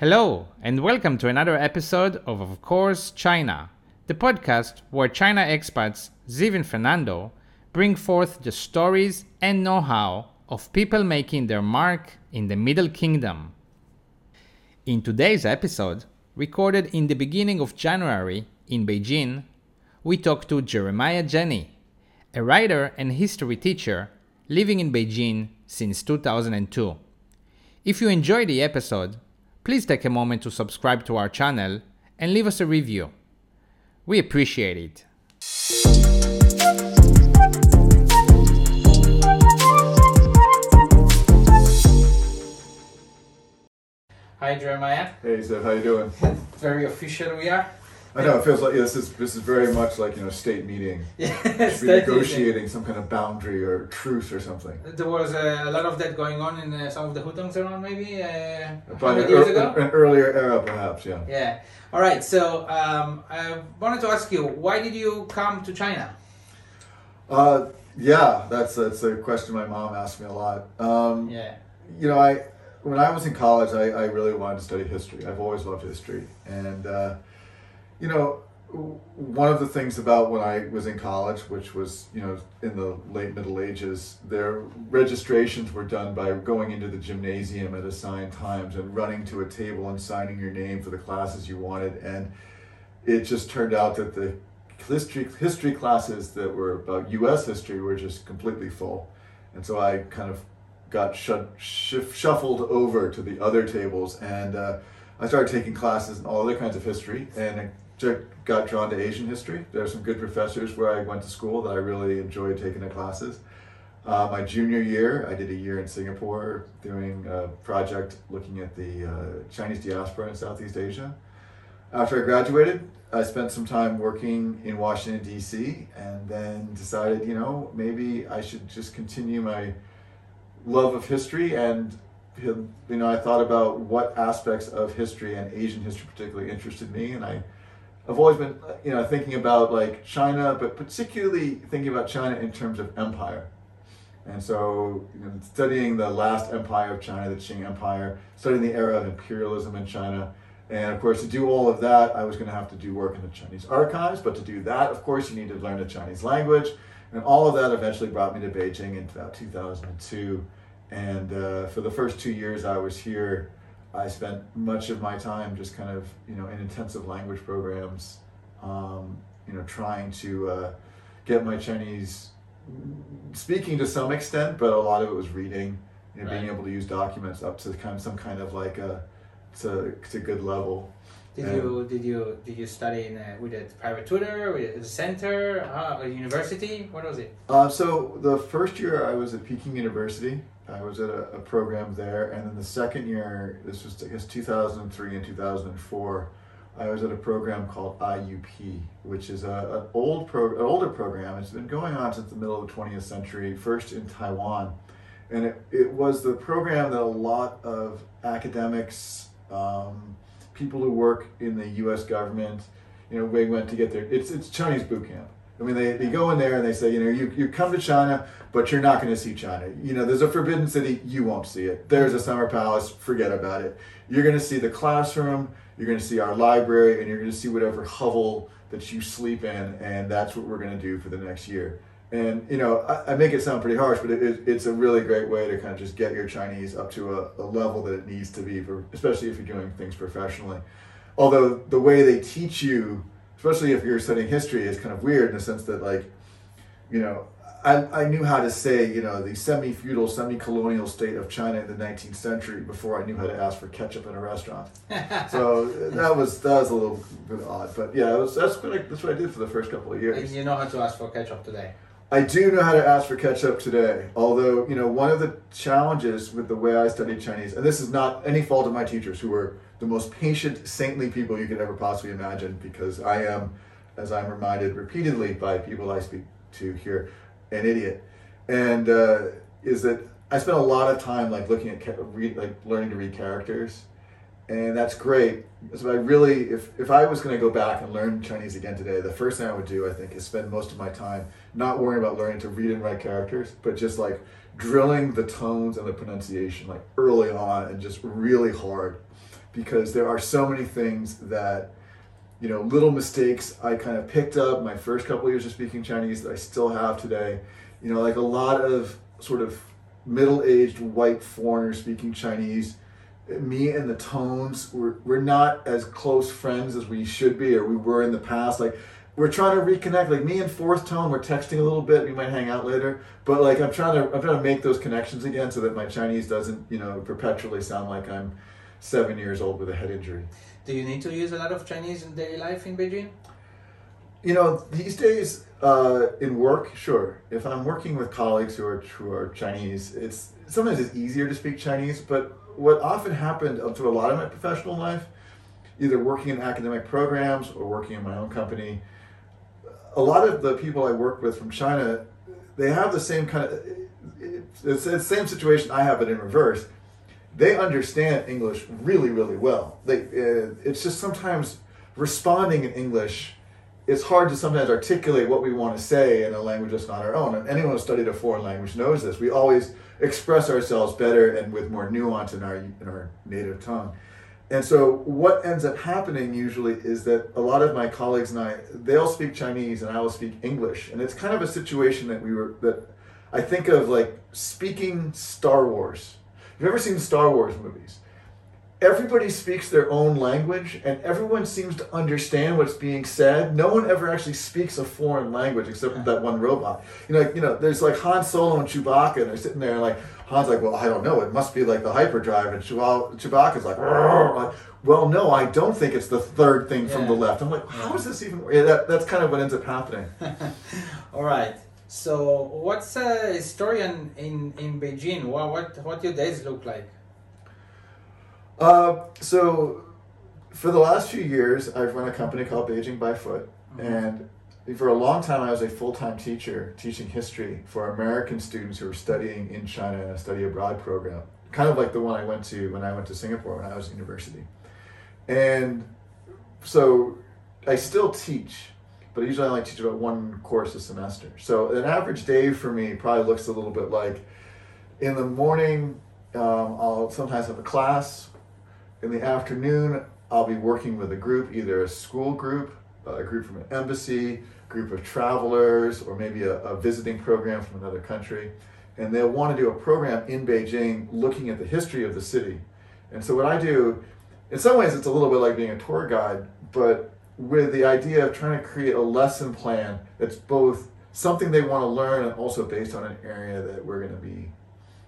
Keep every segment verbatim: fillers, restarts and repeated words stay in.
Hello, and welcome to another episode of Of Course China, the podcast where China expats Ziv and Fernando bring forth the stories and know-how of people making their mark in the Middle Kingdom. In today's episode, recorded in the beginning of January in Beijing, we talk to Jeremiah Jenny, a writer and history teacher living in Beijing since two thousand two. If you enjoy the episode, please take a moment to subscribe to our channel and leave us a review. We appreciate it. Hi Jeremiah. Hey Seth, how you doing? Very official we are. I know, it feels like yeah, this is this is very much like, you know, state meeting. Yeah, state negotiating meeting. Some kind of boundary or truce or something. There was uh, a lot of that going on in uh, some of the hutongs around maybe uh, probably years er- ago. An earlier era, perhaps. Yeah. Yeah. All right. So um, I wanted to ask you, why did you come to China? Uh, yeah, that's that's a question my mom asked me a lot. Um, yeah. You know, I when I was in college, I, I really wanted to study history. I've always loved history, and. Uh, You know, one of the things about when I was in college, which was, you know, in the late Middle Ages, their registrations were done by going into the gymnasium at assigned times and running to a table and signing your name for the classes you wanted. And it just turned out that the history, history classes that were about U S history were just completely full. And so I kind of got shut, shif, shuffled over to the other tables, and uh, I started taking classes in all other kinds of history, and it got drawn to Asian history. There are some good professors where I went to school that I really enjoyed taking the classes. Uh, my junior year, I did a year in Singapore doing a project looking at the uh, Chinese diaspora in Southeast Asia. After I graduated, I spent some time working in Washington, D C, and then decided, you know, maybe I should just continue my love of history. And you know, I thought about what aspects of history and Asian history particularly interested me, and I I've always been, you know, thinking about like China, but particularly thinking about China in terms of empire. And so, you know, studying the last empire of China, the Qing Empire, studying the era of imperialism in China. And of course, to do all of that, I was going to have to do work in the Chinese archives. But to do that, of course, you need to learn the Chinese language. And all of that eventually brought me to Beijing in about two thousand two. And uh, for the first two years I was here, I spent much of my time just kind of, you know, in intensive language programs, um, you know, trying to uh, get my Chinese speaking to some extent, but a lot of it was reading, you know, right. Being able to use documents up to kind of some kind of like a to to good level. Did and you did you did you study in a, with a private tutor, with a center, uh, a university? What was it? Uh, so the first year I was at Peking University. I was at a, a program there, and then the second year, this was I guess two thousand three and two thousand four, I was at a program called I U P, which is a, an old pro, an older program. It's been going on since the middle of the twentieth century, first in Taiwan. And it, it was the program that a lot of academics, um, people who work in the U S government, you know, they went to get their, it's, it's Chinese boot camp. I mean, they, they go in there and they say, you know, you, you come to China, but you're not going to see China. You know, there's a forbidden city, you won't see it. There's a summer palace, forget about it. You're going to see the classroom, you're going to see our library, and you're going to see whatever hovel that you sleep in, and that's what we're going to do for the next year. And, you know, I, I make it sound pretty harsh, but it, it, it's a really great way to kind of just get your Chinese up to a, a level that it needs to be, for, especially if you're doing things professionally. Although the way they teach you, especially if you're studying history, it's kind of weird in the sense that, like, you know, I, I knew how to say, you know, the semi-feudal, semi-colonial state of China in the nineteenth century before I knew how to ask for ketchup in a restaurant. So that was that was a little bit odd, but yeah, it was, that's what I, that's what I did for the first couple of years. And you know how to ask for ketchup today. I do know how to ask for ketchup today. Although, you know, one of the challenges with the way I studied Chinese, and this is not any fault of my teachers who were the most patient, saintly people you could ever possibly imagine, because I am, as I'm reminded repeatedly by people I speak to here, an idiot. And uh, is that I spent a lot of time like looking at, read, like learning to read characters, and that's great. So I really, if, if I was gonna go back and learn Chinese again today, the first thing I would do, I think, is spend most of my time not worrying about learning to read and write characters, but just like drilling the tones and the pronunciation like early on and just really hard. because there are so many things that, you know, little mistakes I kind of picked up my first couple of years of speaking Chinese that I still have today. You know, like a lot of sort of middle-aged white foreigners speaking Chinese, me and the tones, we're, we're not as close friends as we should be or we were in the past. Like, we're trying to reconnect. Like, me and fourth tone, we're texting a little bit. We might hang out later. But, like, I'm trying to I'm trying to make those connections again so that my Chinese doesn't, you know, perpetually sound like I'm seven years old with a head injury. Do you need to use a lot of Chinese in daily life in Beijing? You know, these days, uh, in work, sure. If I'm working with colleagues who are who are Chinese, it's sometimes it's easier to speak Chinese. But what often happened up to a lot of my professional life, either working in academic programs or working in my own company, a lot of the people I work with from China, they have the same kind of, it's the same situation I have, but in reverse. They understand English really, really well. They, it's just sometimes responding in English, it's hard to sometimes articulate what we want to say in a language that's not our own. And anyone who studied a foreign language knows this. We always express ourselves better and with more nuance in our in our native tongue. And so what ends up happening usually is that a lot of my colleagues and I, they'll speak Chinese and I will speak English. And it's kind of a situation that we were, that I think of like speaking Star Wars. If you've ever seen Star Wars movies, everybody speaks their own language and everyone seems to understand what's being said. No one ever actually speaks a foreign language except for that one robot. You know, like, you know, there's like Han Solo and Chewbacca and they're sitting there and like, Han's like, well, I don't know. It must be like the hyperdrive. And Chewbacca's like, like, well, no, I don't think it's the third thing yeah. from the left. I'm like, how is this even? Yeah, that, that's kind of what ends up happening. All right. So what's a historian in, in Beijing? What, what, what do your days look like? Uh, so for the last few years, I've run a company called Beijing by Foot. Mm-hmm. And for a long time, I was a full-time teacher teaching history for American students who were studying in China in a study abroad program, kind of like the one I went to when I went to Singapore when I was in university. And so I still teach, but usually I only teach about one course a semester. So an average day for me probably looks a little bit like in the morning, um, I'll sometimes have a class. In the afternoon, I'll be working with a group, either a school group, a group from an embassy, group of travelers, or maybe a, a visiting program from another country. And they'll want to do a program in Beijing looking at the history of the city. And so what I do, in some ways it's a little bit like being a tour guide, but with the idea of trying to create a lesson plan that's both something they want to learn and also based on an area that we're going to be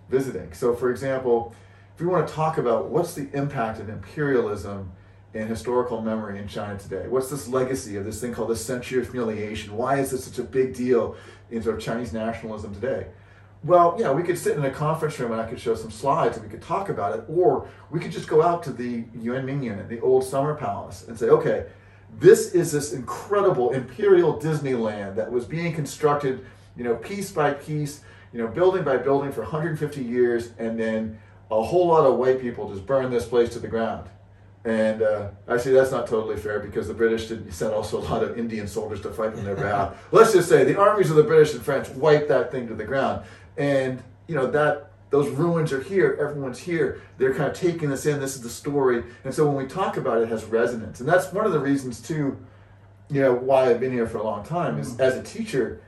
visiting. So for example, if we want to talk about what's the impact of imperialism in historical memory in China today. What's this legacy of this thing called the Century of Humiliation? Why is this such a big deal in sort of Chinese nationalism today? Well, yeah, we could sit in a conference room and I could show some slides and we could talk about it, or we could just go out to the Yuanmingyuan, the old summer palace, and say, okay, this is this incredible imperial Disneyland that was being constructed, you know, piece by piece, you know, building by building for one hundred fifty years, and then a whole lot of white people just burned this place to the ground. And uh, actually, that's not totally fair because the British did send also a lot of Indian soldiers to fight on their behalf. Let's just say the armies of the British and French wiped that thing to the ground. And, you know, that those ruins are here. Everyone's here. They're kind of taking this in. This is the story. And so when we talk about it, it has resonance. And that's one of the reasons, too, you know, why I've been here for a long time is as a teacher,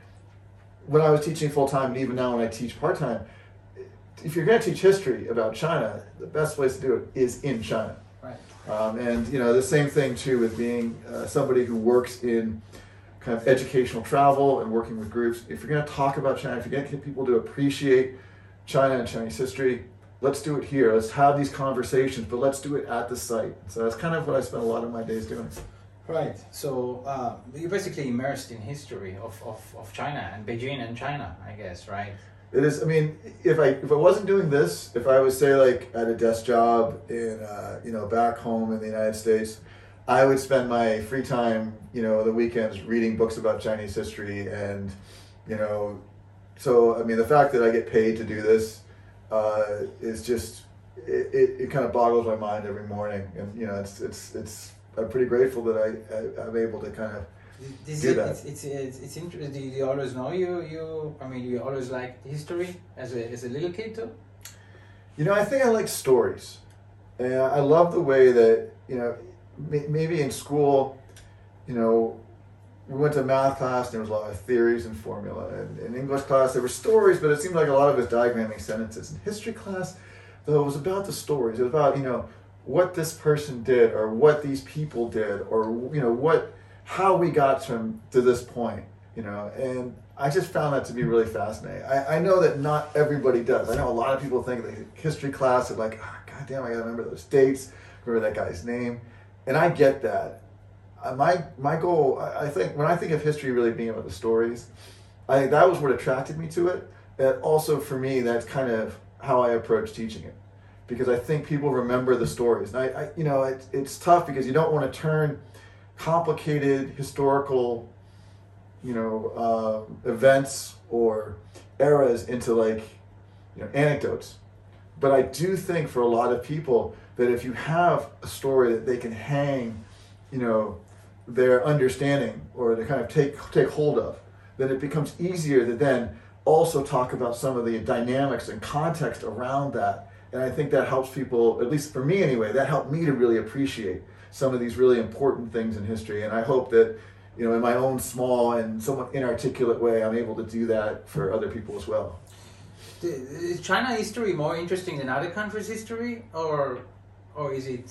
when I was teaching full-time and even now when I teach part-time, if you're going to teach history about China, the best place to do it is in China. Um, and, you know, the same thing, too, with being uh, somebody who works in kind of educational travel and working with groups. If you're going to talk about China, if you're going to get people to appreciate China and Chinese history, let's do it here. Let's have these conversations, but let's do it at the site. So that's kind of what I spend a lot of my days doing. Right. So uh, you're basically immersed in history of, of, of China and Beijing and China, I guess, right? It is. I mean, if I if I wasn't doing this, if I was say like at a desk job in uh, you know back home in the United States, I would spend my free time, you know, the weekends reading books about Chinese history, and you know, so I mean the fact that I get paid to do this uh, is just it, it, it kind of boggles my mind every morning, and you know it's it's it's I'm pretty grateful that I, I I'm able to kind of. This is, it's, it's it's it's interesting. Do you always know you you? I mean, you always liked history as a as a little kid too. You know, I think I like stories. And I love the way that, you know, maybe in school, you know, we went to math class and there was a lot of theories and formula. And in English class, there were stories, but it seemed like a lot of it was diagramming sentences. In history class, though, it was about the stories. It was about, you know, what this person did or what these people did or, you know, what, how we got from to this point, you know. And I just found that to be really fascinating. I, I know that not everybody does. I know a lot of people think that history class is like, oh, God damn, I gotta remember those dates, remember that guy's name. And I get that. My my goal, I think, when I think of history really being about the stories, I think that was what attracted me to it. And also for me, that's kind of how I approach teaching it, because I think people remember the stories. And I, I you know, it, it's tough because you don't want to turn complicated historical, you know, uh, events or eras into like, you know, anecdotes. But I do think for a lot of people that if you have a story that they can hang, you know, their understanding or to kind of take take hold of, then it becomes easier to then also talk about some of the dynamics and context around that. And I think that helps people, at least for me anyway, that helped me to really appreciate some of these really important things in history. And I hope that, you know, in my own small and somewhat inarticulate way, I'm able to do that for other people as well. Is China history more interesting than other countries' history, or or is it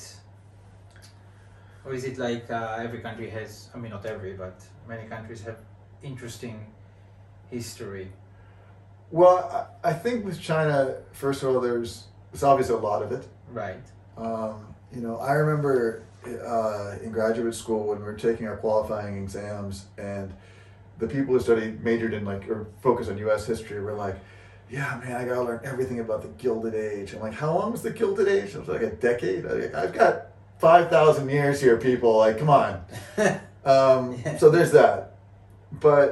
Or is it like uh, every country has, I mean, not every, but many countries have interesting history? Well, I think with China, first of all, there's, it's obviously a lot of it. Right. Um, you know, I remember uh, in graduate school when we were taking our qualifying exams and the people who studied, majored in like, or focused on U S history were like, yeah, man, I gotta learn everything about the Gilded Age. I'm like, how long was the Gilded Age? It was like a decade. Like, I've got five thousand years here, people, like, come on. Um, yeah. So there's that. But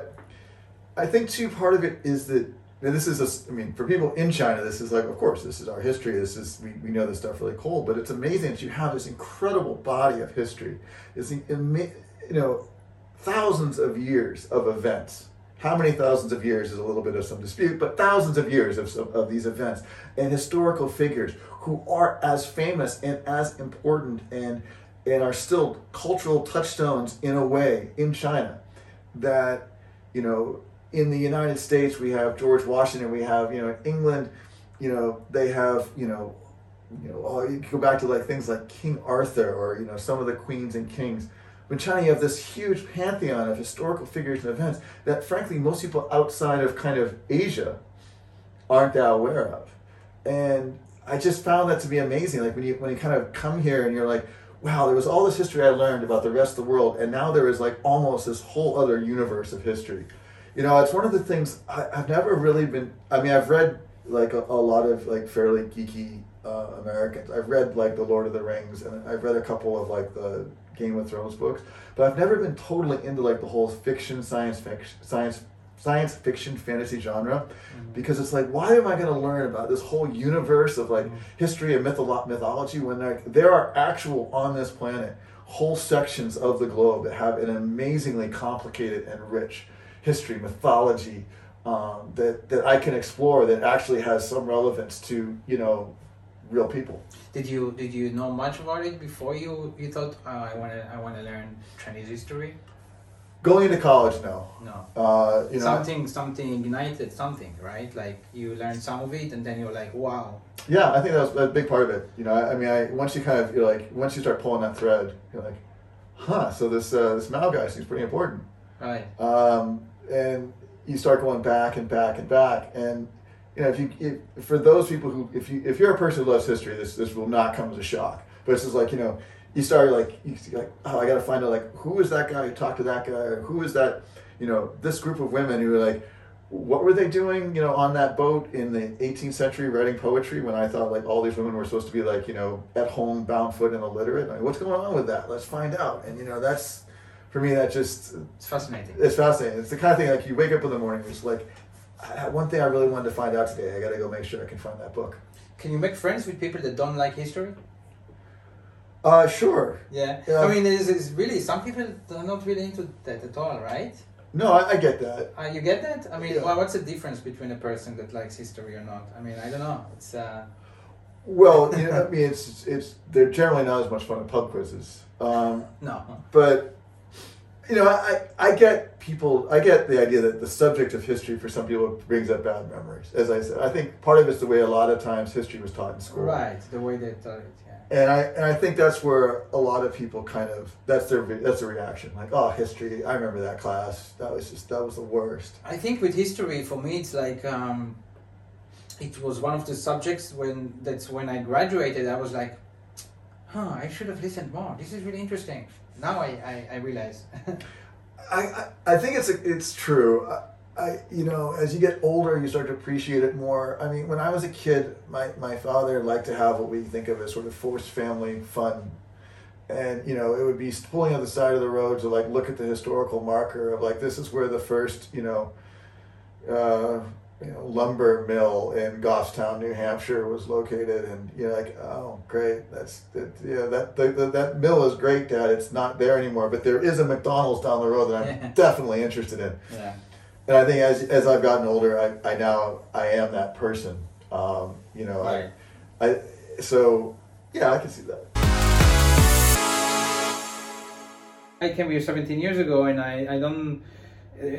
I think, too, part of it is that, and this is, a, I mean, for people in China, this is like, of course, this is our history. This is, we, we know this stuff really cold, but it's amazing that you have this incredible body of history. It's, you know, thousands of years of events. How many thousands of years is a little bit of some dispute, but thousands of years of of these events and historical figures who are as famous and as important and and are still cultural touchstones in a way in China that, you know, in the United States we have George Washington, we have, you know, in England, you know, they have, you know, you know, you go back to like things like King Arthur or, you know, some of the queens and kings. In China, you have this huge pantheon of historical figures and events that, frankly, most people outside of kind of Asia aren't that aware of. And I just found that to be amazing. Like when you when you kind of come here and you're like, wow, there was all this history I learned about the rest of the world, and now there is like almost this whole other universe of history. You know, it's one of the things I, I've never really been. I mean, I've read like a, a lot of like fairly geeky uh, Americans. I've read like The Lord of the Rings, and I've read a couple of like the Game of Thrones books, but I've never been totally into like the whole fiction, science fiction, science, science fiction, fantasy genre, mm-hmm. because it's like, why am I going to learn about this whole universe of like mm-hmm. history and mytholo- mythology when there there are actual on this planet whole sections of the globe that have an amazingly complicated and rich history, mythology um, that that I can explore that actually has some relevance to, you know, real people. Did you did you know much about it before you you thought oh, I want to I want to learn Chinese history? Going into college, no. No. Uh, you know, something something ignited something, right? Like you learned some of it, and then you're like, wow. Yeah, I think that was a big part of it. You know, I, I mean, I once you kind of you're like once you start pulling that thread, you're like, huh. So this uh, this Mao guy seems pretty important. Right. Um, and you start going back and back and back and. You know, if you if, for those people who, if you if you're a person who loves history, this this will not come as a shock. But it's just like, you know, you start like you like oh, I got to find out like who is that guy who talked to that guy, or who is that, you know, this group of women who were like, what were they doing, you know, on that boat in the eighteenth century writing poetry when I thought like all these women were supposed to be like, you know, at home, bound foot and illiterate. Like, what's going on with that? Let's find out. And you know, that's for me that just it's fascinating. It's fascinating. It's the kind of thing like you wake up in the morning, it's like. I, one thing I really wanted to find out today, I gotta go make sure I can find that book. Can you make friends with people that don't like history? Uh, sure. Yeah. Um, I mean, it's, it's really, some people are not really into that at all, right? No, I, I get that. Uh, you get that? I mean, yeah. Well, what's the difference between a person that likes history or not? I mean, I don't know. It's. Uh... Well, you know, I mean, it's it's they're generally not as much fun as pub quizzes. Um, no, but you know, I I get people, I get the idea that the subject of history for some people brings up bad memories. As I said, I think part of it's the way a lot of times history was taught in school. Right, the way they taught it. Yeah. And I and I think that's where a lot of people kind of that's their that's their reaction. Like, oh, history, I remember that class. That was just that was the worst. I think with history, for me, it's like. Um, It was one of the subjects when that's when I graduated. I was like, huh, I should have listened more. This is really interesting. Now I, I, I realize. I, I, I think it's a, it's true. I, I you know, as you get older, you start to appreciate it more. I mean, when I was a kid, my, my father liked to have what we think of as sort of forced family fun. And, you know, it would be pulling on the side of the road to, like, look at the historical marker of, like, this is where the first, you know... Uh, You know, lumber mill in Goffstown, New Hampshire was located, and you're like, oh, great, that's that, yeah, that the, the, that mill is great, Dad. It's not there anymore, but there is a McDonald's down the road that I'm yeah. definitely interested in. Yeah. And I think as as I've gotten older, I, I now I am that person. Um, you know, right. I, I so yeah, I can see that. I came here seventeen years ago, and I I don't.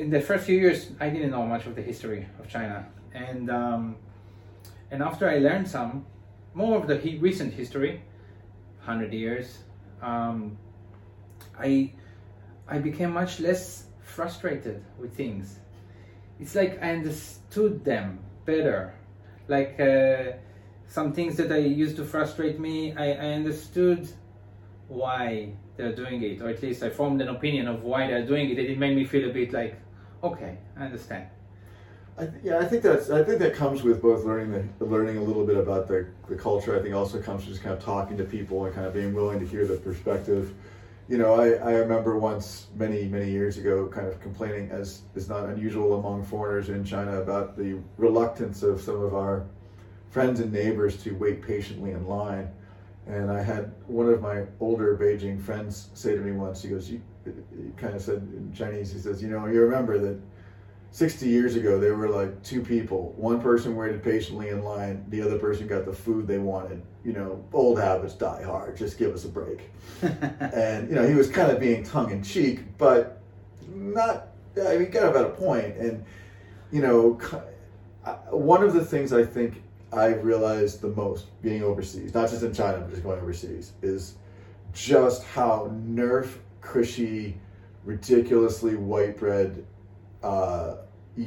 In the first few years, I didn't know much of the history of China, and um, and after I learned some, more of the he- recent history, one hundred years, um, I I became much less frustrated with things. It's like I understood them better. Like uh, some things that I used to frustrate me, I, I understood why they're doing it, or at least I formed an opinion of why they're doing it. It made me feel a bit like, okay, I understand. I th- yeah, I think that's. I think that comes with both learning the learning a little bit about the, the culture. I think also comes with just kind of talking to people and kind of being willing to hear the perspective. You know, I, I remember once many many years ago, kind of complaining, as is not unusual among foreigners in China, about the reluctance of some of our friends and neighbors to wait patiently in line. And I had one of my older Beijing friends say to me once, he goes, he kind of said in Chinese, he says, you know, you remember that sixty years ago, there were like two people. One person waited patiently in line. The other person got the food they wanted. You know, old habits die hard. Just give us a break. And, you know, he was kind of being tongue in cheek, but not, I mean, kind of at a point. And, you know, one of the things I think I've realized the most being overseas, not just in China, but just going overseas, is just how nerf, cushy, ridiculously white bread, uh,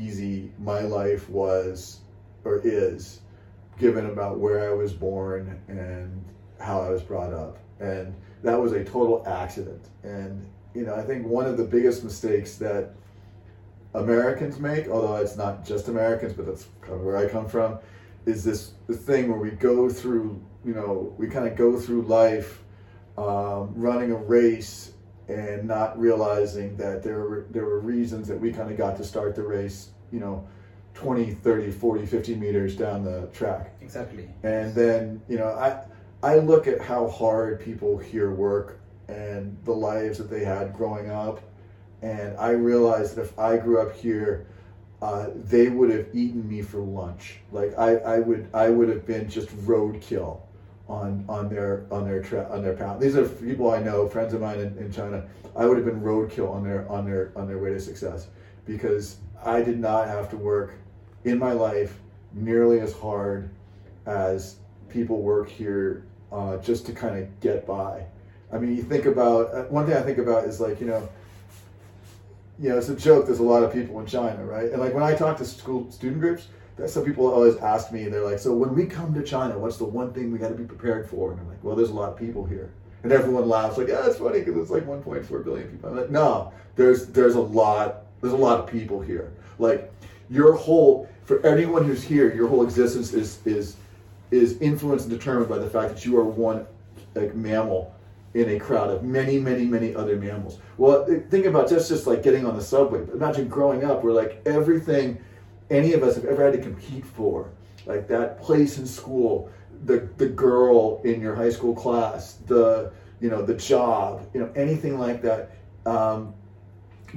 easy my life was or is, given about where I was born and how I was brought up. And that was a total accident. And, you know, I think one of the biggest mistakes that Americans make, although it's not just Americans, but that's kind of where I come from, is this the thing where we go through, you know, we kind of go through life um, running a race and not realizing that there were, there were reasons that we kind of got to start the race, you know, twenty, thirty, forty, fifty meters down the track. Exactly. And then, you know, I I look at how hard people here work and the lives that they had growing up. And I realized that if I grew up here, Uh, they would have eaten me for lunch. Like I, I would, I would have been just roadkill on on their on their tra- on their path. These are people I know, friends of mine in, in China. I would have been roadkill on their on their on their way to success because I did not have to work in my life nearly as hard as people work here uh, just to kind of get by. I mean, you think about one thing. I think about is like you know. You know, it's a joke, there's a lot of people in China, right? And like when I talk to school student groups, that's some people always ask me, they're like, so when we come to China, what's the one thing we got to be prepared for? And I'm like, well, there's a lot of people here. And everyone laughs like, yeah, that's funny because it's like one point four billion people. I'm like, no, there's there's a lot, there's a lot of people here. Like your whole, for anyone who's here, your whole existence is is is influenced and determined by the fact that you are one like mammal in a crowd of many, many, many other mammals. Well, think about just just like getting on the subway. Imagine growing up where like everything any of us have ever had to compete for, like that place in school, the the girl in your high school class, the you know the job, you know anything like that. Um,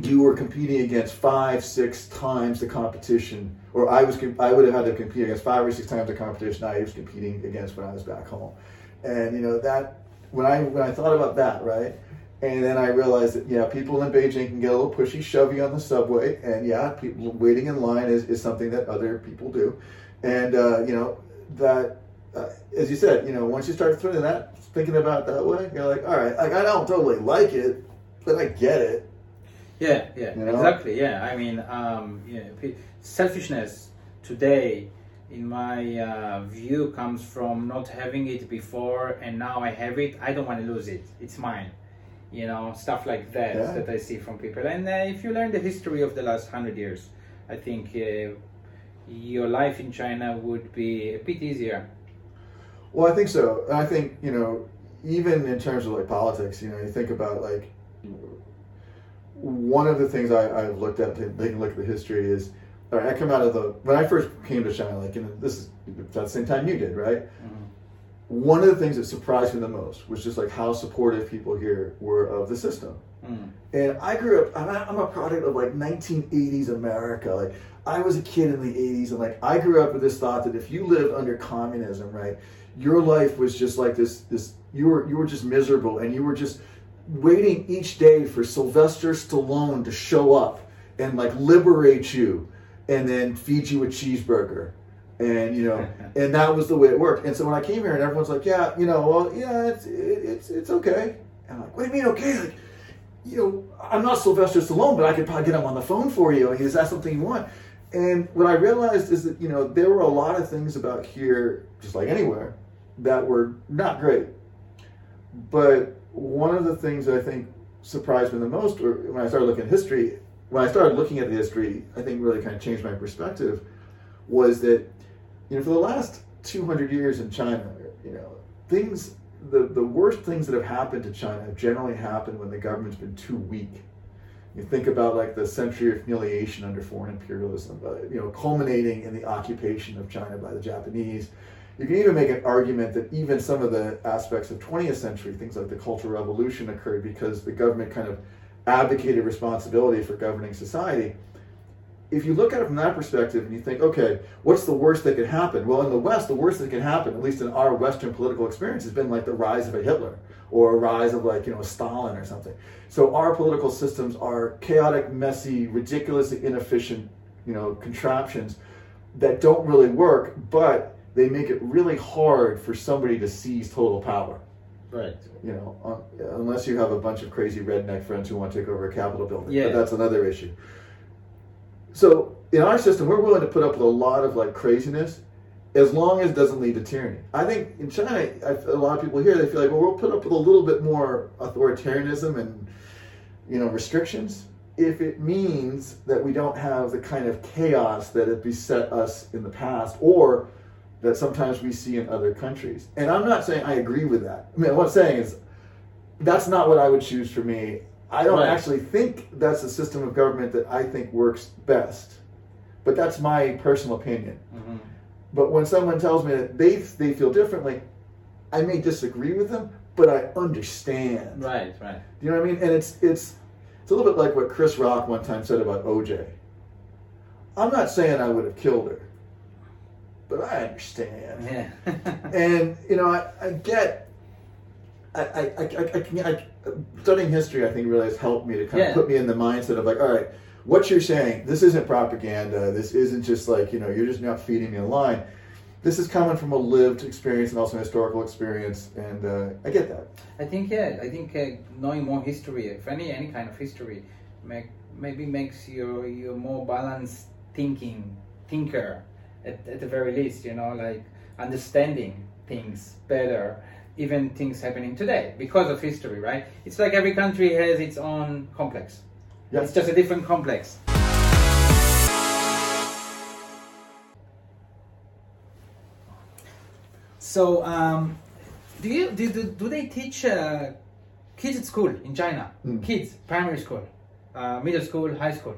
you were competing against five, six times the competition, or I was I would have had to compete against five or six times the competition I was competing against when I was back home. And you know that when I when I thought about that, right, and then I realized that yeah, people in Beijing can get a little pushy, shovey on the subway, and yeah, people waiting in line is, is something that other people do, and uh, you know that uh, as you said, you know once you start thinking that thinking about it that way, you're like, all right, like I don't totally like it, but I get it. Yeah, yeah, you know? Exactly. Yeah, I mean, um, you know, selfishness today, in my uh, view, comes from not having it before, and now I have it. I don't want to lose it. It's mine. You know, stuff like that yeah. that I see from people. And uh, if you learn the history of the last hundred years, I think uh, your life in China would be a bit easier. Well, I think so. I think you know, even in terms of like politics, you know, you think about like. One of the things I, I've looked at, taking a look at the history is, all right, I come out of the, when I first came to China, like, and this is about the same time you did, right? Mm-hmm. One of the things that surprised me the most was just like how supportive people here were of the system. Mm-hmm. And I grew up, I'm a, I'm a product of like nineteen eighties America. Like I was a kid in the eighties and like I grew up with this thought that if you lived under communism, right, your life was just like this, this you were you were just miserable and you were just, waiting each day for Sylvester Stallone to show up and like liberate you and then feed you a cheeseburger. And, you know, and that was the way it worked. And so when I came here and everyone's like, yeah, you know, well, yeah, it's, it, it's, it's okay. And I'm like, what do you mean okay? Like, you know, I'm not Sylvester Stallone, but I could probably get him on the phone for you. Like, is that something you want? And what I realized is that, you know, there were a lot of things about here, just like anywhere, that were not great. But one of the things that I think surprised me the most when I started looking at history, when I started looking at the history, I think really kind of changed my perspective, was that, you know, for the last two hundred years in China, you know, things, the, the worst things that have happened to China have generally happened when the government's been too weak. You think about like the Century of Humiliation under foreign imperialism, but, you know, culminating in the occupation of China by the Japanese. You can even make an argument that even some of the aspects of twentieth century, things like the Cultural Revolution occurred because the government kind of abdicated responsibility for governing society. If you look at it from that perspective and you think, okay, what's the worst that could happen? Well, in the West, the worst that can happen, at least in our Western political experience, has been like the rise of a Hitler or a rise of like, you know, a Stalin or something. So our political systems are chaotic, messy, ridiculously inefficient, you know, contraptions that don't really work, but they make it really hard for somebody to seize total power. Right. You know, unless you have a bunch of crazy redneck friends who want to take over a Capitol building. Yeah. But that's another issue. So in our system, we're willing to put up with a lot of like craziness as long as it doesn't lead to tyranny. I think in China, I, a lot of people here, they feel like, well, we'll put up with a little bit more authoritarianism and, you know, restrictions if it means that we don't have the kind of chaos that had beset us in the past or that sometimes we see in other countries. And I'm not saying I agree with that. I mean, what I'm saying is that's not what I would choose for me. I don't right. actually think that's the system of government that I think works best. But that's my personal opinion. Mm-hmm. But when someone tells me that they they feel differently, I may disagree with them, but I understand. Right, right. Do you know what I mean? And it's it's it's a little bit like what Chris Rock one time said about O J. I'm not saying I would have killed her. But I understand. Yeah. And, you know, I, I get, I, I, I, I, I, studying history, I think, really has helped me to kind yeah. of put me in the mindset of like, all right, what you're saying, this isn't propaganda. This isn't just like, you know, you're just not feeding me a line. This is coming from a lived experience and also an historical experience. And uh, I get that. I think, yeah, I think uh, knowing more history, if any, any kind of history, make, maybe makes you a more balanced thinking, thinker. At, at the very least, you know, like understanding things better, even things happening today because of history, right? It's like every country has its own complex. Yes. It's just a different complex. So, um, do you do, do, do they teach uh, kids at school in China? Mm. Kids, primary school, uh, middle school, high school.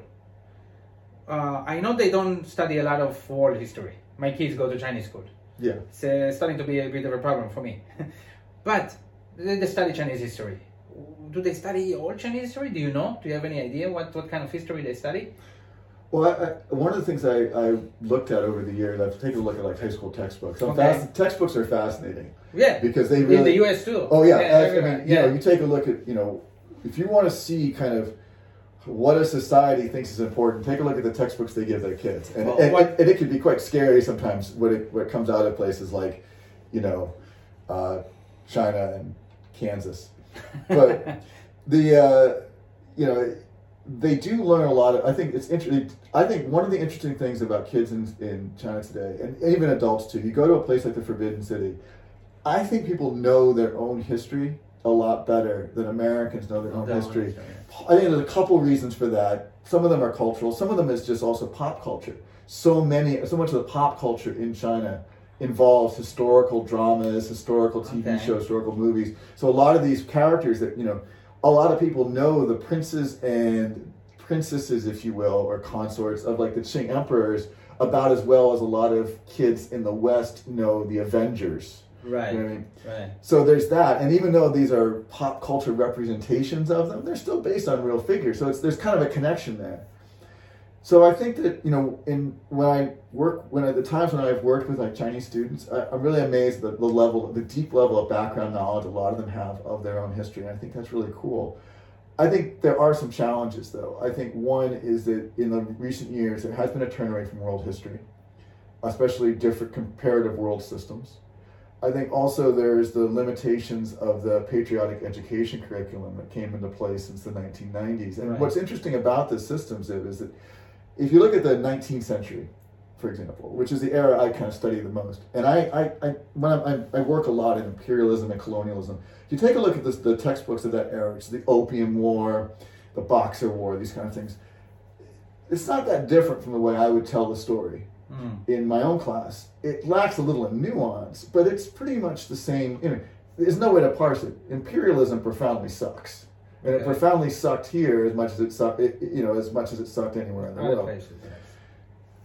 Uh, I know they don't study a lot of world history. My kids go to Chinese school. Yeah. It's uh, starting to be a bit of a problem for me. But they study Chinese history. do they study all Chinese history? Do you know? Do you have any idea what, what kind of history they study? Well, I, I, one of the things I, I looked at over the years, I've taken a look at like high school textbooks. Okay. Fast, textbooks are fascinating. Yeah. Because they really... In the U S too. Oh, yeah. yeah I, I mean, you yeah. know, you take a look at, you know, if you want to see kind of what a society thinks is important, take a look at the textbooks they give their kids. And, well, and, what, and it can be quite scary sometimes when it, when it comes out of places like, you know, uh, China and Kansas. But the, uh, you know... They do learn a lot of, I think it's interesting, I think one of the interesting things about kids in, in China today, and even adults too, you go to a place like the Forbidden City, I think people know their own history a lot better than Americans know their own that history. I think there's a couple reasons for that. Some of them are cultural, some of them is just also pop culture. So many, so much of the pop culture in China involves historical dramas, historical T V okay. shows, historical movies. So a lot of these characters that, you know, a lot of people know the princes and princesses, if you will, or consorts of like the Qing emperors about as well as a lot of kids in the West know the Avengers. Right, you know what I mean? Right. So there's that. And even though these are pop culture representations of them, they're still based on real figures. So it's, there's kind of a connection there. So I think that, you know, in when I work, when at the times when I've worked with like Chinese students, I, I'm really amazed at the level, the deep level of background knowledge a lot of them have of their own history. And I think that's really cool. I think there are some challenges though. I think one is that in the recent years, there has been a turnaround from world history, especially different comparative world systems. I think also there's the limitations of the patriotic education curriculum that came into play since the nineteen nineties. And right. what's interesting about this systems is, is that if you look at the nineteenth century, for example, which is the era I kind of study the most, and I, I, I when I'm, I work a lot in imperialism and colonialism. If you take a look at this, the textbooks of that era, which is the Opium War, the Boxer War, these kind of things, it's not that different from the way I would tell the story mm. in my own class. It lacks a little in nuance, but it's pretty much the same. You know, there's no way to parse it. Imperialism profoundly sucks. And it profoundly sucked here as much as it sucked, it, you know, as much as it sucked anywhere in the world.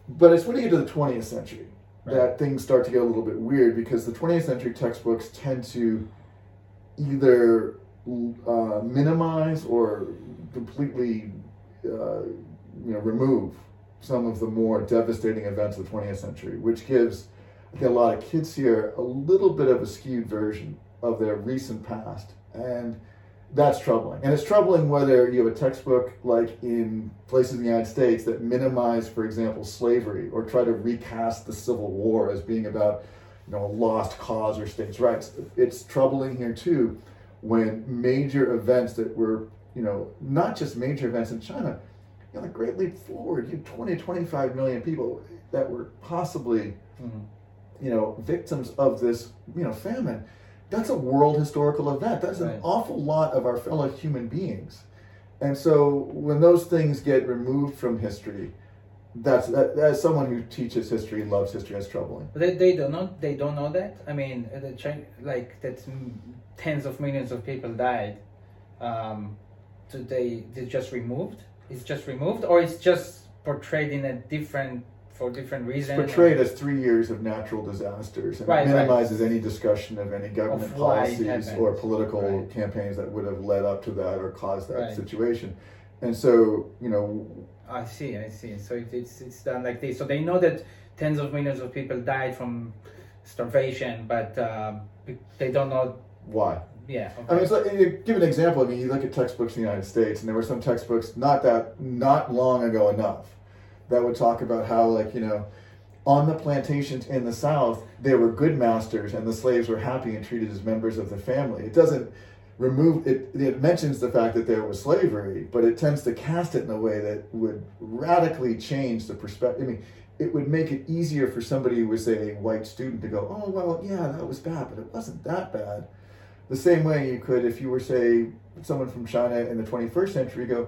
But it's when you get to the twentieth century right. that things start to get a little bit weird because the twentieth century textbooks tend to either uh, minimize or completely, uh, you know, remove some of the more devastating events of the twentieth century, which gives, I think, a lot of kids here a little bit of a skewed version of their recent past. And that's troubling. And it's troubling whether you have a textbook like in places in the United States that minimize, for example, slavery or try to recast the Civil War as being about, you know, a lost cause or states' rights. It's troubling here too when major events that were, you know, not just major events in China, you know, the Great Leap Forward, you had twenty, twenty-five million people that were possibly, mm-hmm. you know, victims of this, you know, famine. That's a world historical event. That's right. an awful lot of our fellow human beings. And so when those things get removed from history, that's that, as someone who teaches history, loves history, that's troubling. They they don't know they don't know that. I mean, the China, like that tens of millions of people died. Um, so they they just removed. It's just removed, or it's just portrayed in a different. For different reasons. It's portrayed as three years of natural disasters and right, it minimizes right. any discussion of any government of policies or political right. campaigns that would have led up to that or caused that right. situation. And so, you know... I see, I see. So it, it's it's done like this. So they know that tens of millions of people died from starvation, but uh, they don't know... Why? Yeah. Okay. I mean, it's like, you give an example. I mean, you look at textbooks in the United States, and there were some textbooks not that, not long ago enough. That would talk about how, like, you know, on the plantations in the South, they were good masters and the slaves were happy and treated as members of the family. It doesn't remove, it it mentions the fact that there was slavery, but it tends to cast it in a way that would radically change the perspective. I mean, it would make it easier for somebody who was, say, a white student to go, oh, well, yeah, that was bad, but it wasn't that bad. The same way you could, if you were, say, someone from China in the twenty-first century, go,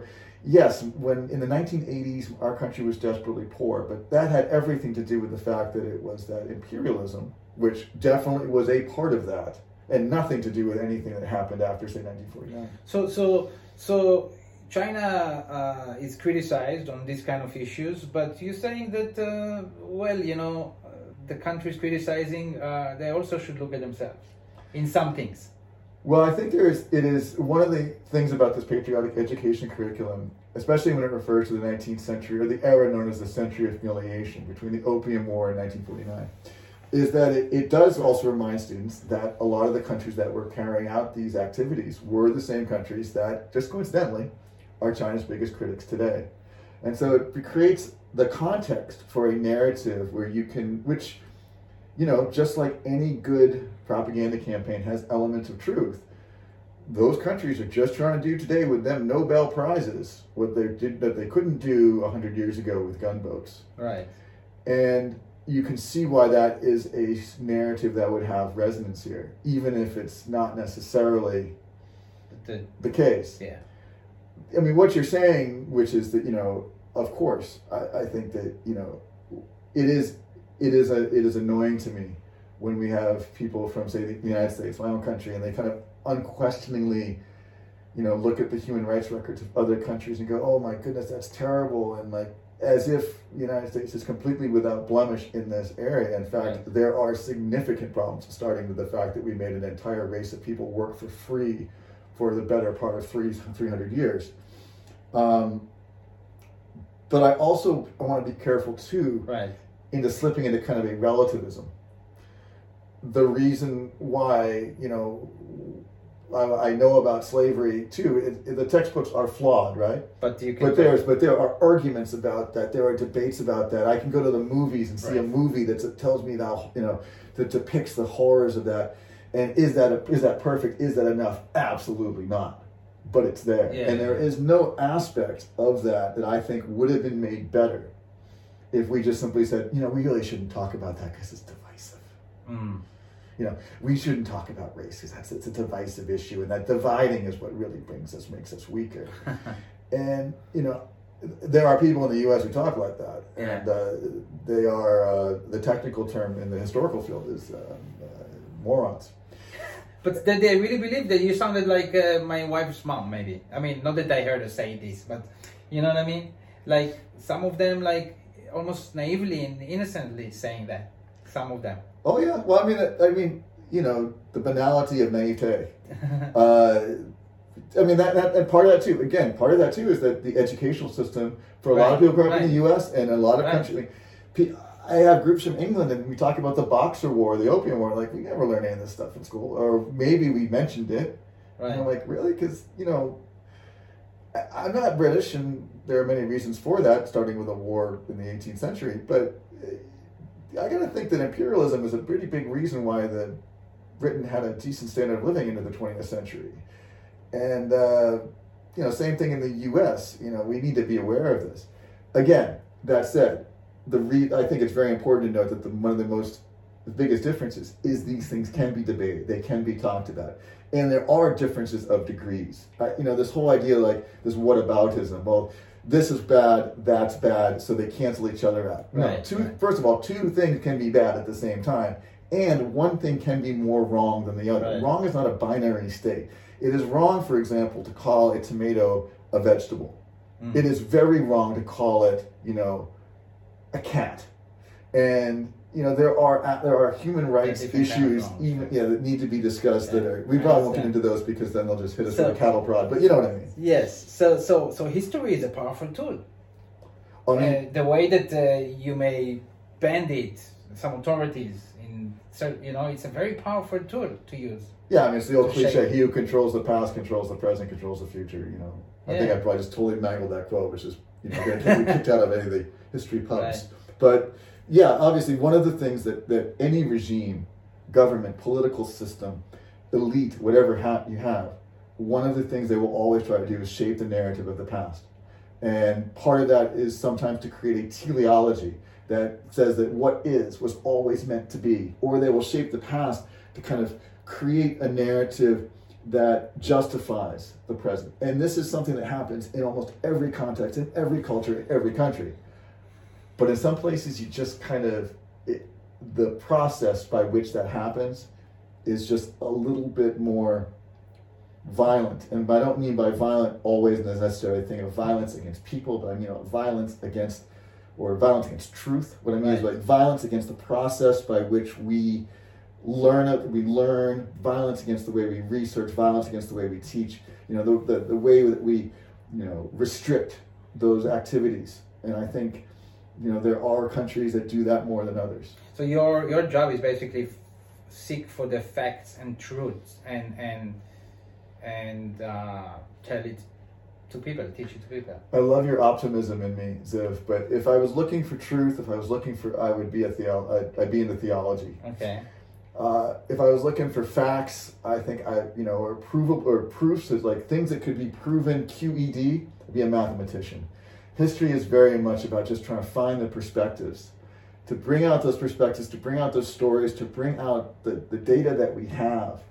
yes, when in the nineteen eighties, our country was desperately poor, but that had everything to do with the fact that it was that imperialism, which definitely was a part of that, and nothing to do with anything that happened after, say, nineteen forty-nine. So, so, so China uh, is criticized on these kind of issues, but you're saying that, uh, well, you know, the countries criticizing, uh, they also should look at themselves in some things. Well, I think there is. It is one of the things about this patriotic education curriculum, especially when it refers to the nineteenth century or the era known as the Century of Humiliation between the Opium War and nineteen forty-nine, is that it, it does also remind students that a lot of the countries that were carrying out these activities were the same countries that, just coincidentally, are China's biggest critics today. And so it creates the context for a narrative where you can, which, you know, just like any good propaganda campaign has elements of truth, those countries are just trying to do today with them Nobel Prizes, what they did that they couldn't do one hundred years ago with gunboats. Right. And you can see why that is a narrative that would have resonance here, even if it's not necessarily the, the case. Yeah. I mean, what you're saying, which is that, you know, of course, I, I think that, you know, it is it is a it is annoying to me when we have people from, say, the United States, my own country, and they kind of unquestioningly, you know, look at the human rights records of other countries and go, oh my goodness, that's terrible, and like, as if the United States is completely without blemish in this area. In fact, right. There are significant problems, starting with the fact that we made an entire race of people work for free for the better part of three, three hundred years. Um, but I also I want to be careful too, right. into slipping into kind of a relativism. The reason why, you know, I, I know about slavery too, it, it, the textbooks are flawed, right? But you can but there's but there are arguments about that. There are debates about that. I can go to the movies and see right. a movie that's, that tells me that, you know, that depicts the horrors of that. And is that a, is that perfect? Is that enough? Absolutely not. But it's there. Yeah, and there yeah. is no aspect of that that I think would have been made better if we just simply said, you know, we really shouldn't talk about that because it's divisive. Mm. You know, we shouldn't talk about race because that's it's a divisive issue, and that dividing is what really brings us, makes us weaker. And, you know, there are people in the U S who talk like that. Yeah. And uh, they are, uh, the technical term in the historical field is um, uh, morons. But did they really believe that? You sounded like uh, my wife's mom, maybe. I mean, not that I heard her say this, but you know what I mean? Like, some of them, like, almost naively and innocently saying that. Some of them. Oh, yeah. Well, I mean, I mean, you know, the banality of naivete. uh, I mean, that, that, and part of that, too, again, part of that, too, is that the educational system, for a right. lot of people growing right. up in the U S and a lot of right. countries, I have groups from England and we talk about the Boxer War, the Opium War, like, we never learned any of this stuff in school, or maybe we mentioned it. Right. And I'm like, really? Because, you know, I, I'm not British, and there are many reasons for that, starting with a war in the eighteenth century, but I got to think that imperialism is a pretty big reason why the Britain had a decent standard of living into the twentieth century. And, uh, you know, same thing in the U S, you know, we need to be aware of this. Again, that said, The re- I think it's very important to note that the, one of the most, the biggest differences is these things can be debated, they can be talked about, and there are differences of degrees. I, you know, this whole idea, like this whataboutism. Well, this is bad, that's bad, so they cancel each other out. No, right, two, right. First of all, two things can be bad at the same time, and one thing can be more wrong than the other. Right. Wrong is not a binary state. It is wrong, for example, to call a tomato a vegetable. Mm. It is very wrong to call it, you know, a cat. And you know, there are there are human rights issues even yeah that need to be discussed yeah. that are, we probably won't get into those because then they'll just hit us so, with a cattle prod, but you know what I mean. Yes. So so so history is a powerful tool. I mean, uh, the way that uh, you may bend it, some authorities in certain, you know, it's a very powerful tool to use. Yeah, I mean, it's the old cliche: he who controls the past controls the present, controls the future. You know, I yeah. think I probably just totally mangled that quote, which is, you know, going to be kicked out of any of the history pubs. Right. But yeah, obviously one of the things that, that any regime, government, political system, elite, whatever hat you have, one of the things they will always try to do is shape the narrative of the past. And part of that is sometimes to create a teleology that says that what is was always meant to be, or they will shape the past to kind of create a narrative that justifies the present. And this is something that happens in almost every context, in every culture, in every country. But in some places, you just kind of, it, the process by which that happens is just a little bit more violent. And I don't mean by violent always necessarily think of violence against people, but I mean, you know, violence against, or violence against truth. What I mean right. is like violence against the process by which we learn, we learn violence against the way we research, violence against the way we teach, you know, the, the, the way that we, you know, restrict those activities. And I think, you know, there are countries that do that more than others. So your your job is basically seek for the facts and truths and and and uh, tell it to people, teach it to people. I love your optimism in me, Ziv. But if I was looking for truth, if I was looking for, I would be a theo- I'd, I'd be into theology. Okay. Uh, if I was looking for facts, I think I, you know, or provable or proofs is like things that could be proven. Q E D, I'd be a mathematician. History is very much about just trying to find the perspectives, to bring out those perspectives, to bring out those stories, to bring out the, the data that we have,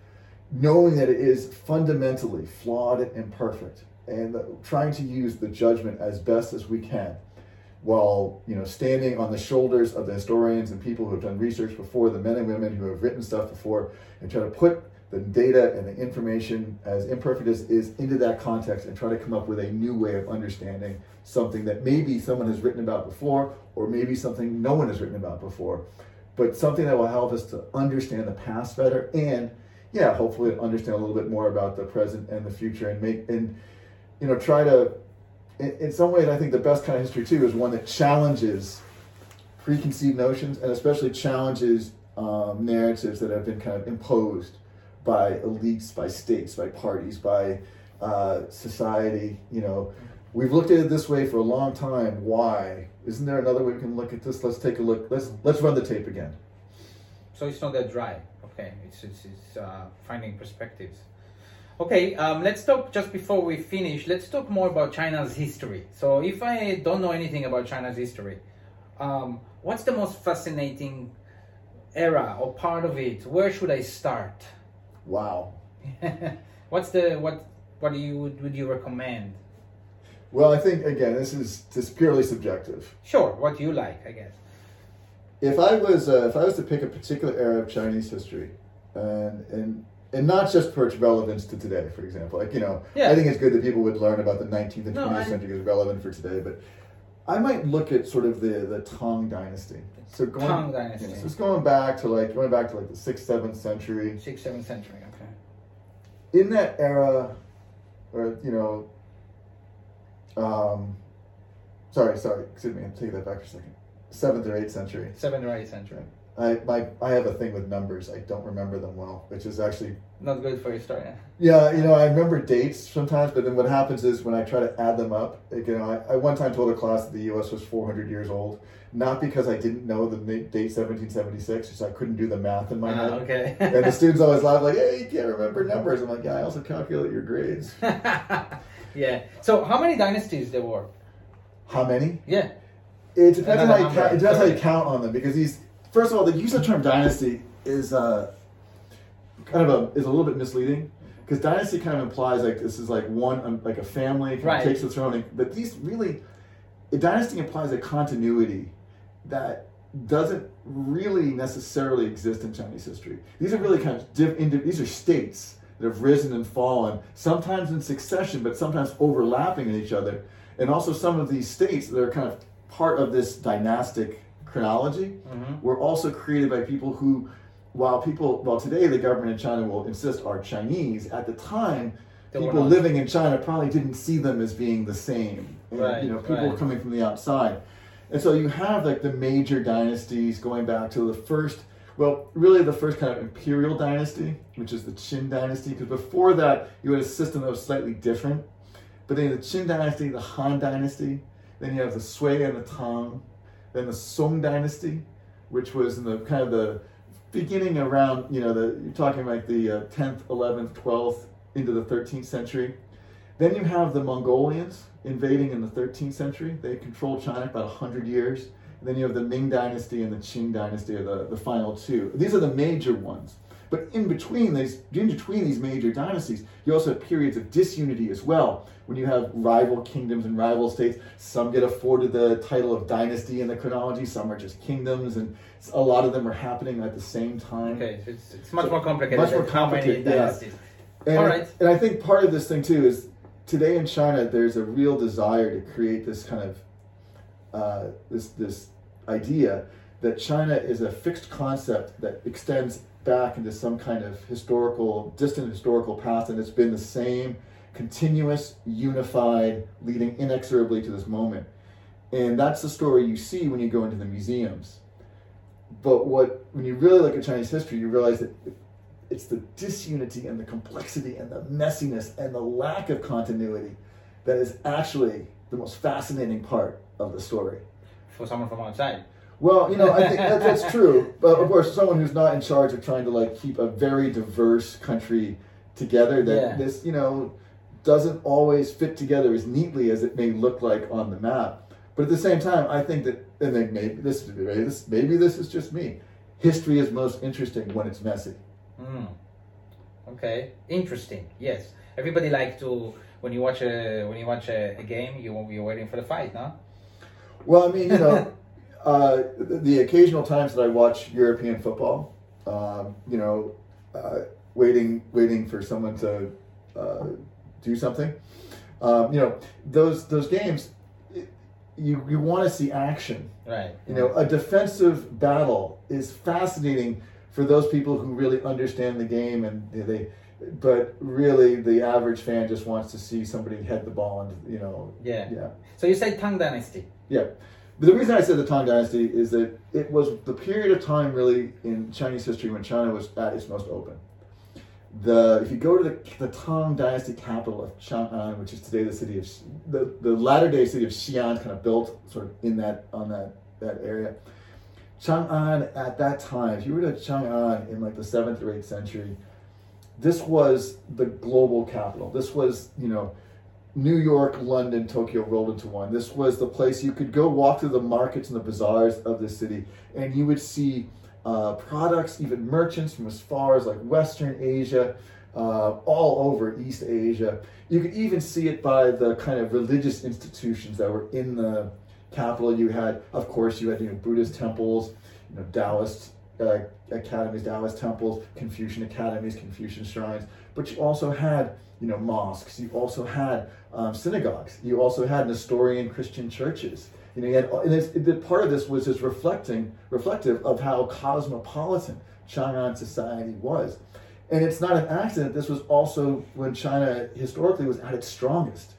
knowing that it is fundamentally flawed and imperfect, and trying to use the judgment as best as we can while, you know, standing on the shoulders of the historians and people who have done research before, the men and women who have written stuff before, and try to put the data and the information, as imperfect as is, into that context and try to come up with a new way of understanding something that maybe someone has written about before, or maybe something no one has written about before, but something that will help us to understand the past better and, yeah, hopefully understand a little bit more about the present and the future, and make, and, you know, try to, in, in some ways, I think the best kind of history too is one that challenges preconceived notions, and especially challenges um, narratives that have been kind of imposed by elites, by states, by parties, by uh, society. You know, we've looked at it this way for a long time. Why? Isn't there another way we can look at this? Let's take a look. Let's let's run the tape again. So it's not that dry. Okay, it's it's, it's uh, finding perspectives. Okay, um, let's talk, just before we finish, let's talk more about China's history. So if I don't know anything about China's history, um, what's the most fascinating era or part of it? Where should I start? Wow. What's the, what, what do you, would you recommend? Well, I think, again, this is just purely subjective. Sure. What you like, I guess. If I was, uh, if I was to pick a particular era of Chinese history, and, and, and not just for its relevance to today, for example, like, you know, yeah. I think it's good that people would learn about the nineteenth and no, twentieth I... century is relevant for today, but I might look at sort of the, the Tang Dynasty. So going, Tang Dynasty. Yeah, so it's going back to like going back to like the sixth, seventh century. sixth, seventh century, okay. In that era, or you know, um, sorry, sorry, excuse me, I'm taking that back for a second. seventh or eighth century. seventh or eighth century. I my I have a thing with numbers. I don't remember them well, which is actually not good for a historian. Yeah, you know, I remember dates sometimes, but then what happens is when I try to add them up, like, you know, I, I one time told a class that the U S was four hundred years old, not because I didn't know the date seventeen seventy-six, just I couldn't do the math in my head. Uh, okay. And the students always laugh like, "Hey, you can't remember numbers." I'm like, "Yeah, I also calculate your grades." Yeah. So, how many dynasties there were? How many? Yeah. It depends on how you count. It depends how you count on them, because these. First of all, the use of the term dynasty is uh, kind of a, is a little bit misleading, because dynasty kind of implies like this is like one um, like a family kind right. of takes the throne, and, but these really, a dynasty implies a continuity that doesn't really necessarily exist in Chinese history. These are really kind of diff, indiv- these are states that have risen and fallen, sometimes in succession, but sometimes overlapping in each other, and also some of these states that are kind of part of this dynastic chronology, mm-hmm. were also created by people who, while people, while today the government in China will insist are Chinese, at the time, they people living in China probably didn't see them as being the same. And, right, you know, people right. were coming from the outside. And so you have like the major dynasties going back to the first, well, really the first kind of imperial dynasty, which is the Qin Dynasty, because before that you had a system that was slightly different. But then the Qin Dynasty, the Han Dynasty, then you have the Sui and the Tang. Then the Song Dynasty, which was in the kind of the beginning around, you know, the you're talking like the uh, tenth, eleventh, twelfth into the thirteenth century. Then you have the Mongolians invading in the thirteenth century. They controlled China about one hundred years. And then you have the Ming Dynasty and the Qing Dynasty are the, the final two. These are the major ones. But in between these, in between these major dynasties, you also have periods of disunity as well, when you have rival kingdoms and rival states. Some get afforded the title of dynasty in the chronology, some are just kingdoms, and a lot of them are happening at the same time. Okay, so it's, it's much so, more complicated. Much more complicated, yeah. And, all right. And I think part of this thing, too, is today in China, there's a real desire to create this kind of, uh, this this idea that China is a fixed concept that extends back into some kind of historical, distant historical past, and it's been the same continuous, unified, leading inexorably to this moment. And that's the story you see when you go into the museums. But what, when you really look at Chinese history, you realize that it's the disunity and the complexity and the messiness and the lack of continuity that is actually the most fascinating part of the story. For someone from outside. Well, you know, I think that, that's true. But of course, someone who's not in charge of trying to like keep a very diverse country together that yeah. this, you know, doesn't always fit together as neatly as it may look like on the map. But at the same time, I think that, and then maybe this, maybe this, maybe this is just me. History is most interesting when it's messy. Mm. Okay, interesting. Yes, everybody like to when you watch a when you watch a, a game, you won't be waiting for the fight, no? Well, I mean, you know, uh, the occasional times that I watch European football, um, you know, uh, waiting waiting for someone to uh, do something, um, you know, those those games. You you want to see action, right? You know, a defensive battle is fascinating for those people who really understand the game, and they. But really, the average fan just wants to see somebody head the ball, and you know. Yeah. Yeah. So you say Tang Dynasty. Yeah, but the reason I said the Tang Dynasty is that it was the period of time really in Chinese history when China was at its most open. The if you go to the, the Tang Dynasty capital of Chang'an, which is today the city of the, the latter day city of Xi'an, kind of built sort of in that on that that area. Chang'an at that time, if you were to Chang'an in like the seventh or eighth century, this was the global capital. This was, you know, New York, London, Tokyo rolled into one. This was the place you could go walk through the markets and the bazaars of this city, and you would see. Uh, products, even merchants from as far as like Western Asia, uh, all over East Asia. You could even see it by the kind of religious institutions that were in the capital. You had, of course, you had you know, Buddhist temples, you know, Taoist uh, academies, Taoist temples, Confucian academies, Confucian shrines. But you also had, you know, mosques. You also had um, synagogues. You also had Nestorian Christian churches. You know, he had, and it's, it, part of this was just reflecting, reflective of how cosmopolitan Chang'an society was. And it's not an accident. This was also when China historically was at its strongest.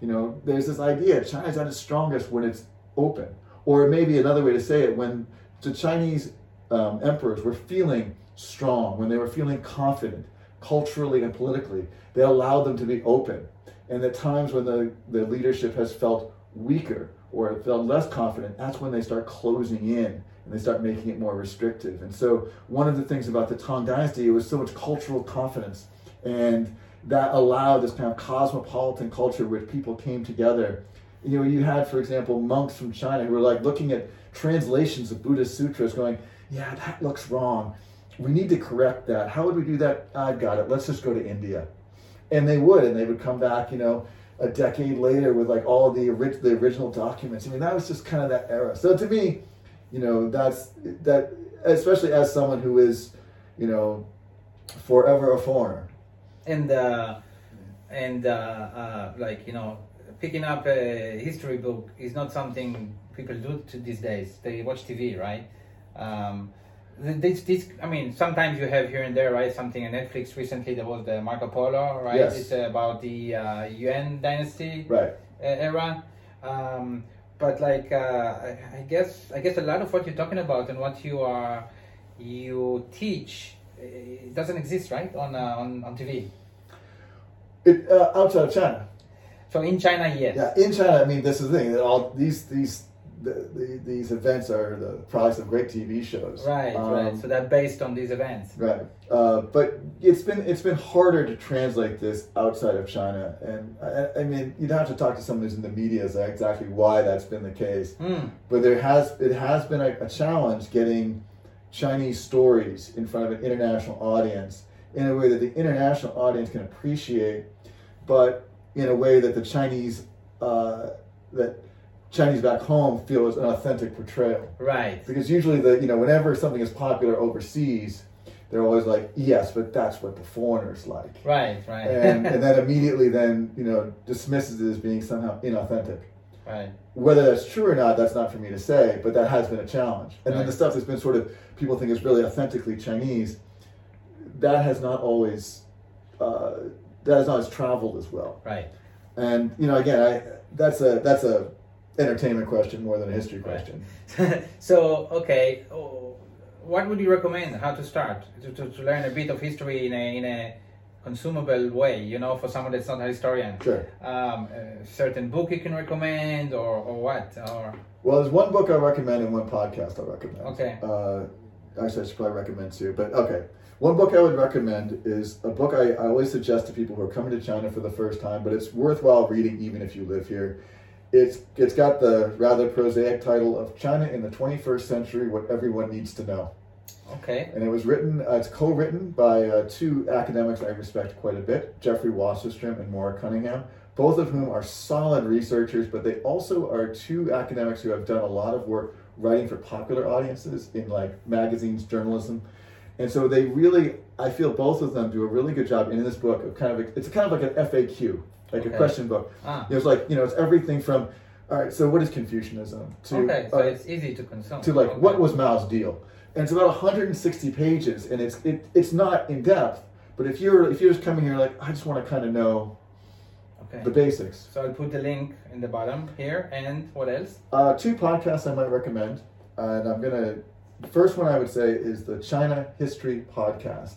You know, there's this idea China's at its strongest when it's open. Or maybe another way to say it, when the Chinese um, emperors were feeling strong, when they were feeling confident, culturally and politically, they allowed them to be open. And at times when the, the leadership has felt weaker, or it felt less confident, that's when they start closing in and they start making it more restrictive. And so one of the things about the Tang Dynasty, it was so much cultural confidence, and that allowed this kind of cosmopolitan culture where people came together. You know, you had, for example, monks from China who were like looking at translations of Buddhist sutras going, yeah, that looks wrong. We need to correct that. How would we do that? I've got it. Let's just go to India. And they would, and they would come back, you know, a decade later with like all the, orig- the original documents. I mean, that was just kind of that era. So to me, you know, that's that, especially as someone who is, you know, forever a foreigner. And, uh, and uh, uh, like, you know, picking up a history book is not something people do to these days. They watch T V, right? Um, This, this, I mean, sometimes you have here and there, right? Something on Netflix recently. There was the Marco Polo, right? Yes. It's about the uh, Yuan Dynasty, right? Era, um, but like, uh, I, I guess, I guess a lot of what you're talking about and what you are, you teach, it doesn't exist, right? On uh, on on T V. It uh, outside of China. So in China, yes. Yeah, in China, I mean, this is the thing that all these these. The, the, these events are the products of great T V shows, right? Um, right. So they're based on these events, right? Uh, but it's been it's been harder to translate this outside of China, and I, I mean you'd have to talk to someone who's in the media as to exactly why that's been the case. Mm. But there has it has been a, a challenge getting Chinese stories in front of an international audience in a way that the international audience can appreciate, but in a way that the Chinese uh, that. Chinese back home feel is an authentic portrayal. Right. Because usually the you know, whenever something is popular overseas, they're always like, yes, but that's what the foreigners like. Right, right. And and that immediately then, you know, dismisses it as being somehow inauthentic. Right. Whether that's true or not, that's not for me to say, but that has been a challenge. And right. Then the stuff that's been sort of people think is really authentically Chinese that has not always uh, that has not always traveled as well. Right. And you know, again, I that's a that's a entertainment question more than a history question. Right. So okay, oh, what would you recommend? How to start to, to, to learn a bit of history in a in a consumable way, you know, for someone that's not a historian? Sure. Um, a certain book you can recommend, or, or what? Or well, there's one book I recommend and one podcast I recommend. Okay. Uh, actually, I should probably recommend two, but okay. One book I would recommend is a book I, I always suggest to people who are coming to China for the first time, but it's worthwhile reading even if you live here. It's It's got the rather prosaic title of China in the twenty-first century, What Everyone Needs to Know. Okay. And it was written, uh, it's co-written by uh, two academics I respect quite a bit, Jeffrey Wasserstrom and Maura Cunningham, both of whom are solid researchers, but they also are two academics who have done a lot of work writing for popular audiences in like magazines, journalism. And so they really, I feel both of them do a really good job in this book of kind of, it's kind of like an F A Q, like okay. a question book. Ah. There's like, you know, it's everything from, all right, so what is Confucianism? To, okay, so uh, it's easy to consume. To like, okay. what was Mao's deal? And it's about one hundred sixty pages, and it's it, it's not in depth. But if you're if you're just coming here like I just want to kind of know okay. the basics. So I'll put the link in the bottom here, and what else? Uh, two podcasts I might recommend, and I'm gonna. The first one I would say is the China History Podcast,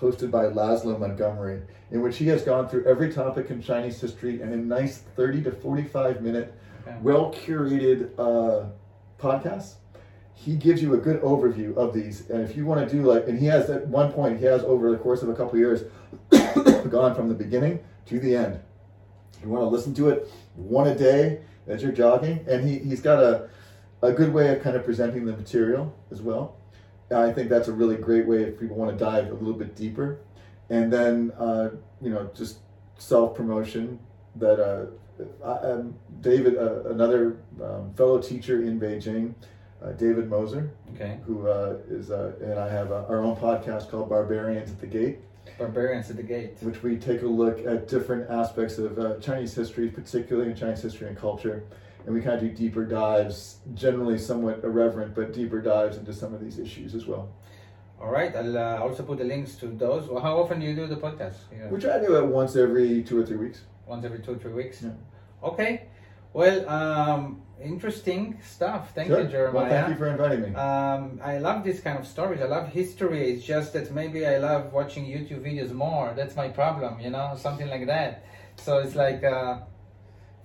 hosted by Laszlo Montgomery, in which he has gone through every topic in Chinese history in a nice thirty to forty-five minute, okay. well curated uh, podcast. He gives you a good overview of these, and if you want to do like, and he has at one point, he has over the course of a couple of years gone from the beginning to the end. You want to listen to it one a day as you're jogging, and he, he's got a, a good way of kind of presenting the material as well. And I think that's a really great way if people want to dive a little bit deeper. And then, uh, you know, just self-promotion that uh, I, um, David, uh, another um, fellow teacher in Beijing, Uh, David Moser, okay. who uh, is, uh, and I have uh, our own podcast called Barbarians at the Gate. Barbarians at the Gate. Which we take a look at different aspects of uh, Chinese history, particularly in Chinese history and culture. And we kind of do deeper dives, generally somewhat irreverent, but deeper dives into some of these issues as well. All right, I'll uh, also put the links to those. Well, how often do you do the podcast? Yeah. We try to do it once every two or three weeks. Once every two or three weeks? Yeah. Okay. Well, um, interesting stuff. Thank sure. you, Jeremiah. Well, thank you for inviting me. Um, I love this kind of stories. I love history. It's just that maybe I love watching YouTube videos more. That's my problem, you know, something like that. So it's like uh,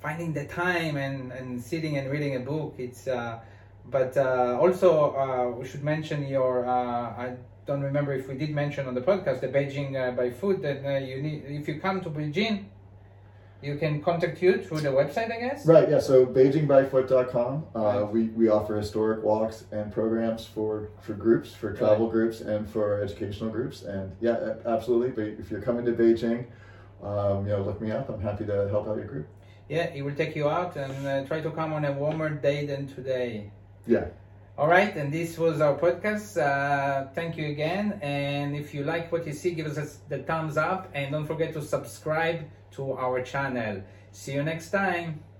finding the time and, and sitting and reading a book. It's, uh, but uh, also uh, we should mention your, uh, I don't remember if we did mention on the podcast, the Beijing uh, by Foot, that uh, you need, if you come to Beijing, you can contact you through the website, I guess? Right, yeah, so beijing by foot dot com. Uh, right. we, we offer historic walks and programs for, for groups, for travel right. groups, and for educational groups. And yeah, absolutely. But if you're coming to Beijing, um, you know, look me up. I'm happy to help out your group. Yeah, it will take you out and uh, try to come on a warmer day than today. Yeah. All right, and this was our podcast. Uh, thank you again. And if you like what you see, give us the thumbs up. And don't forget to subscribe to our channel. See you next time.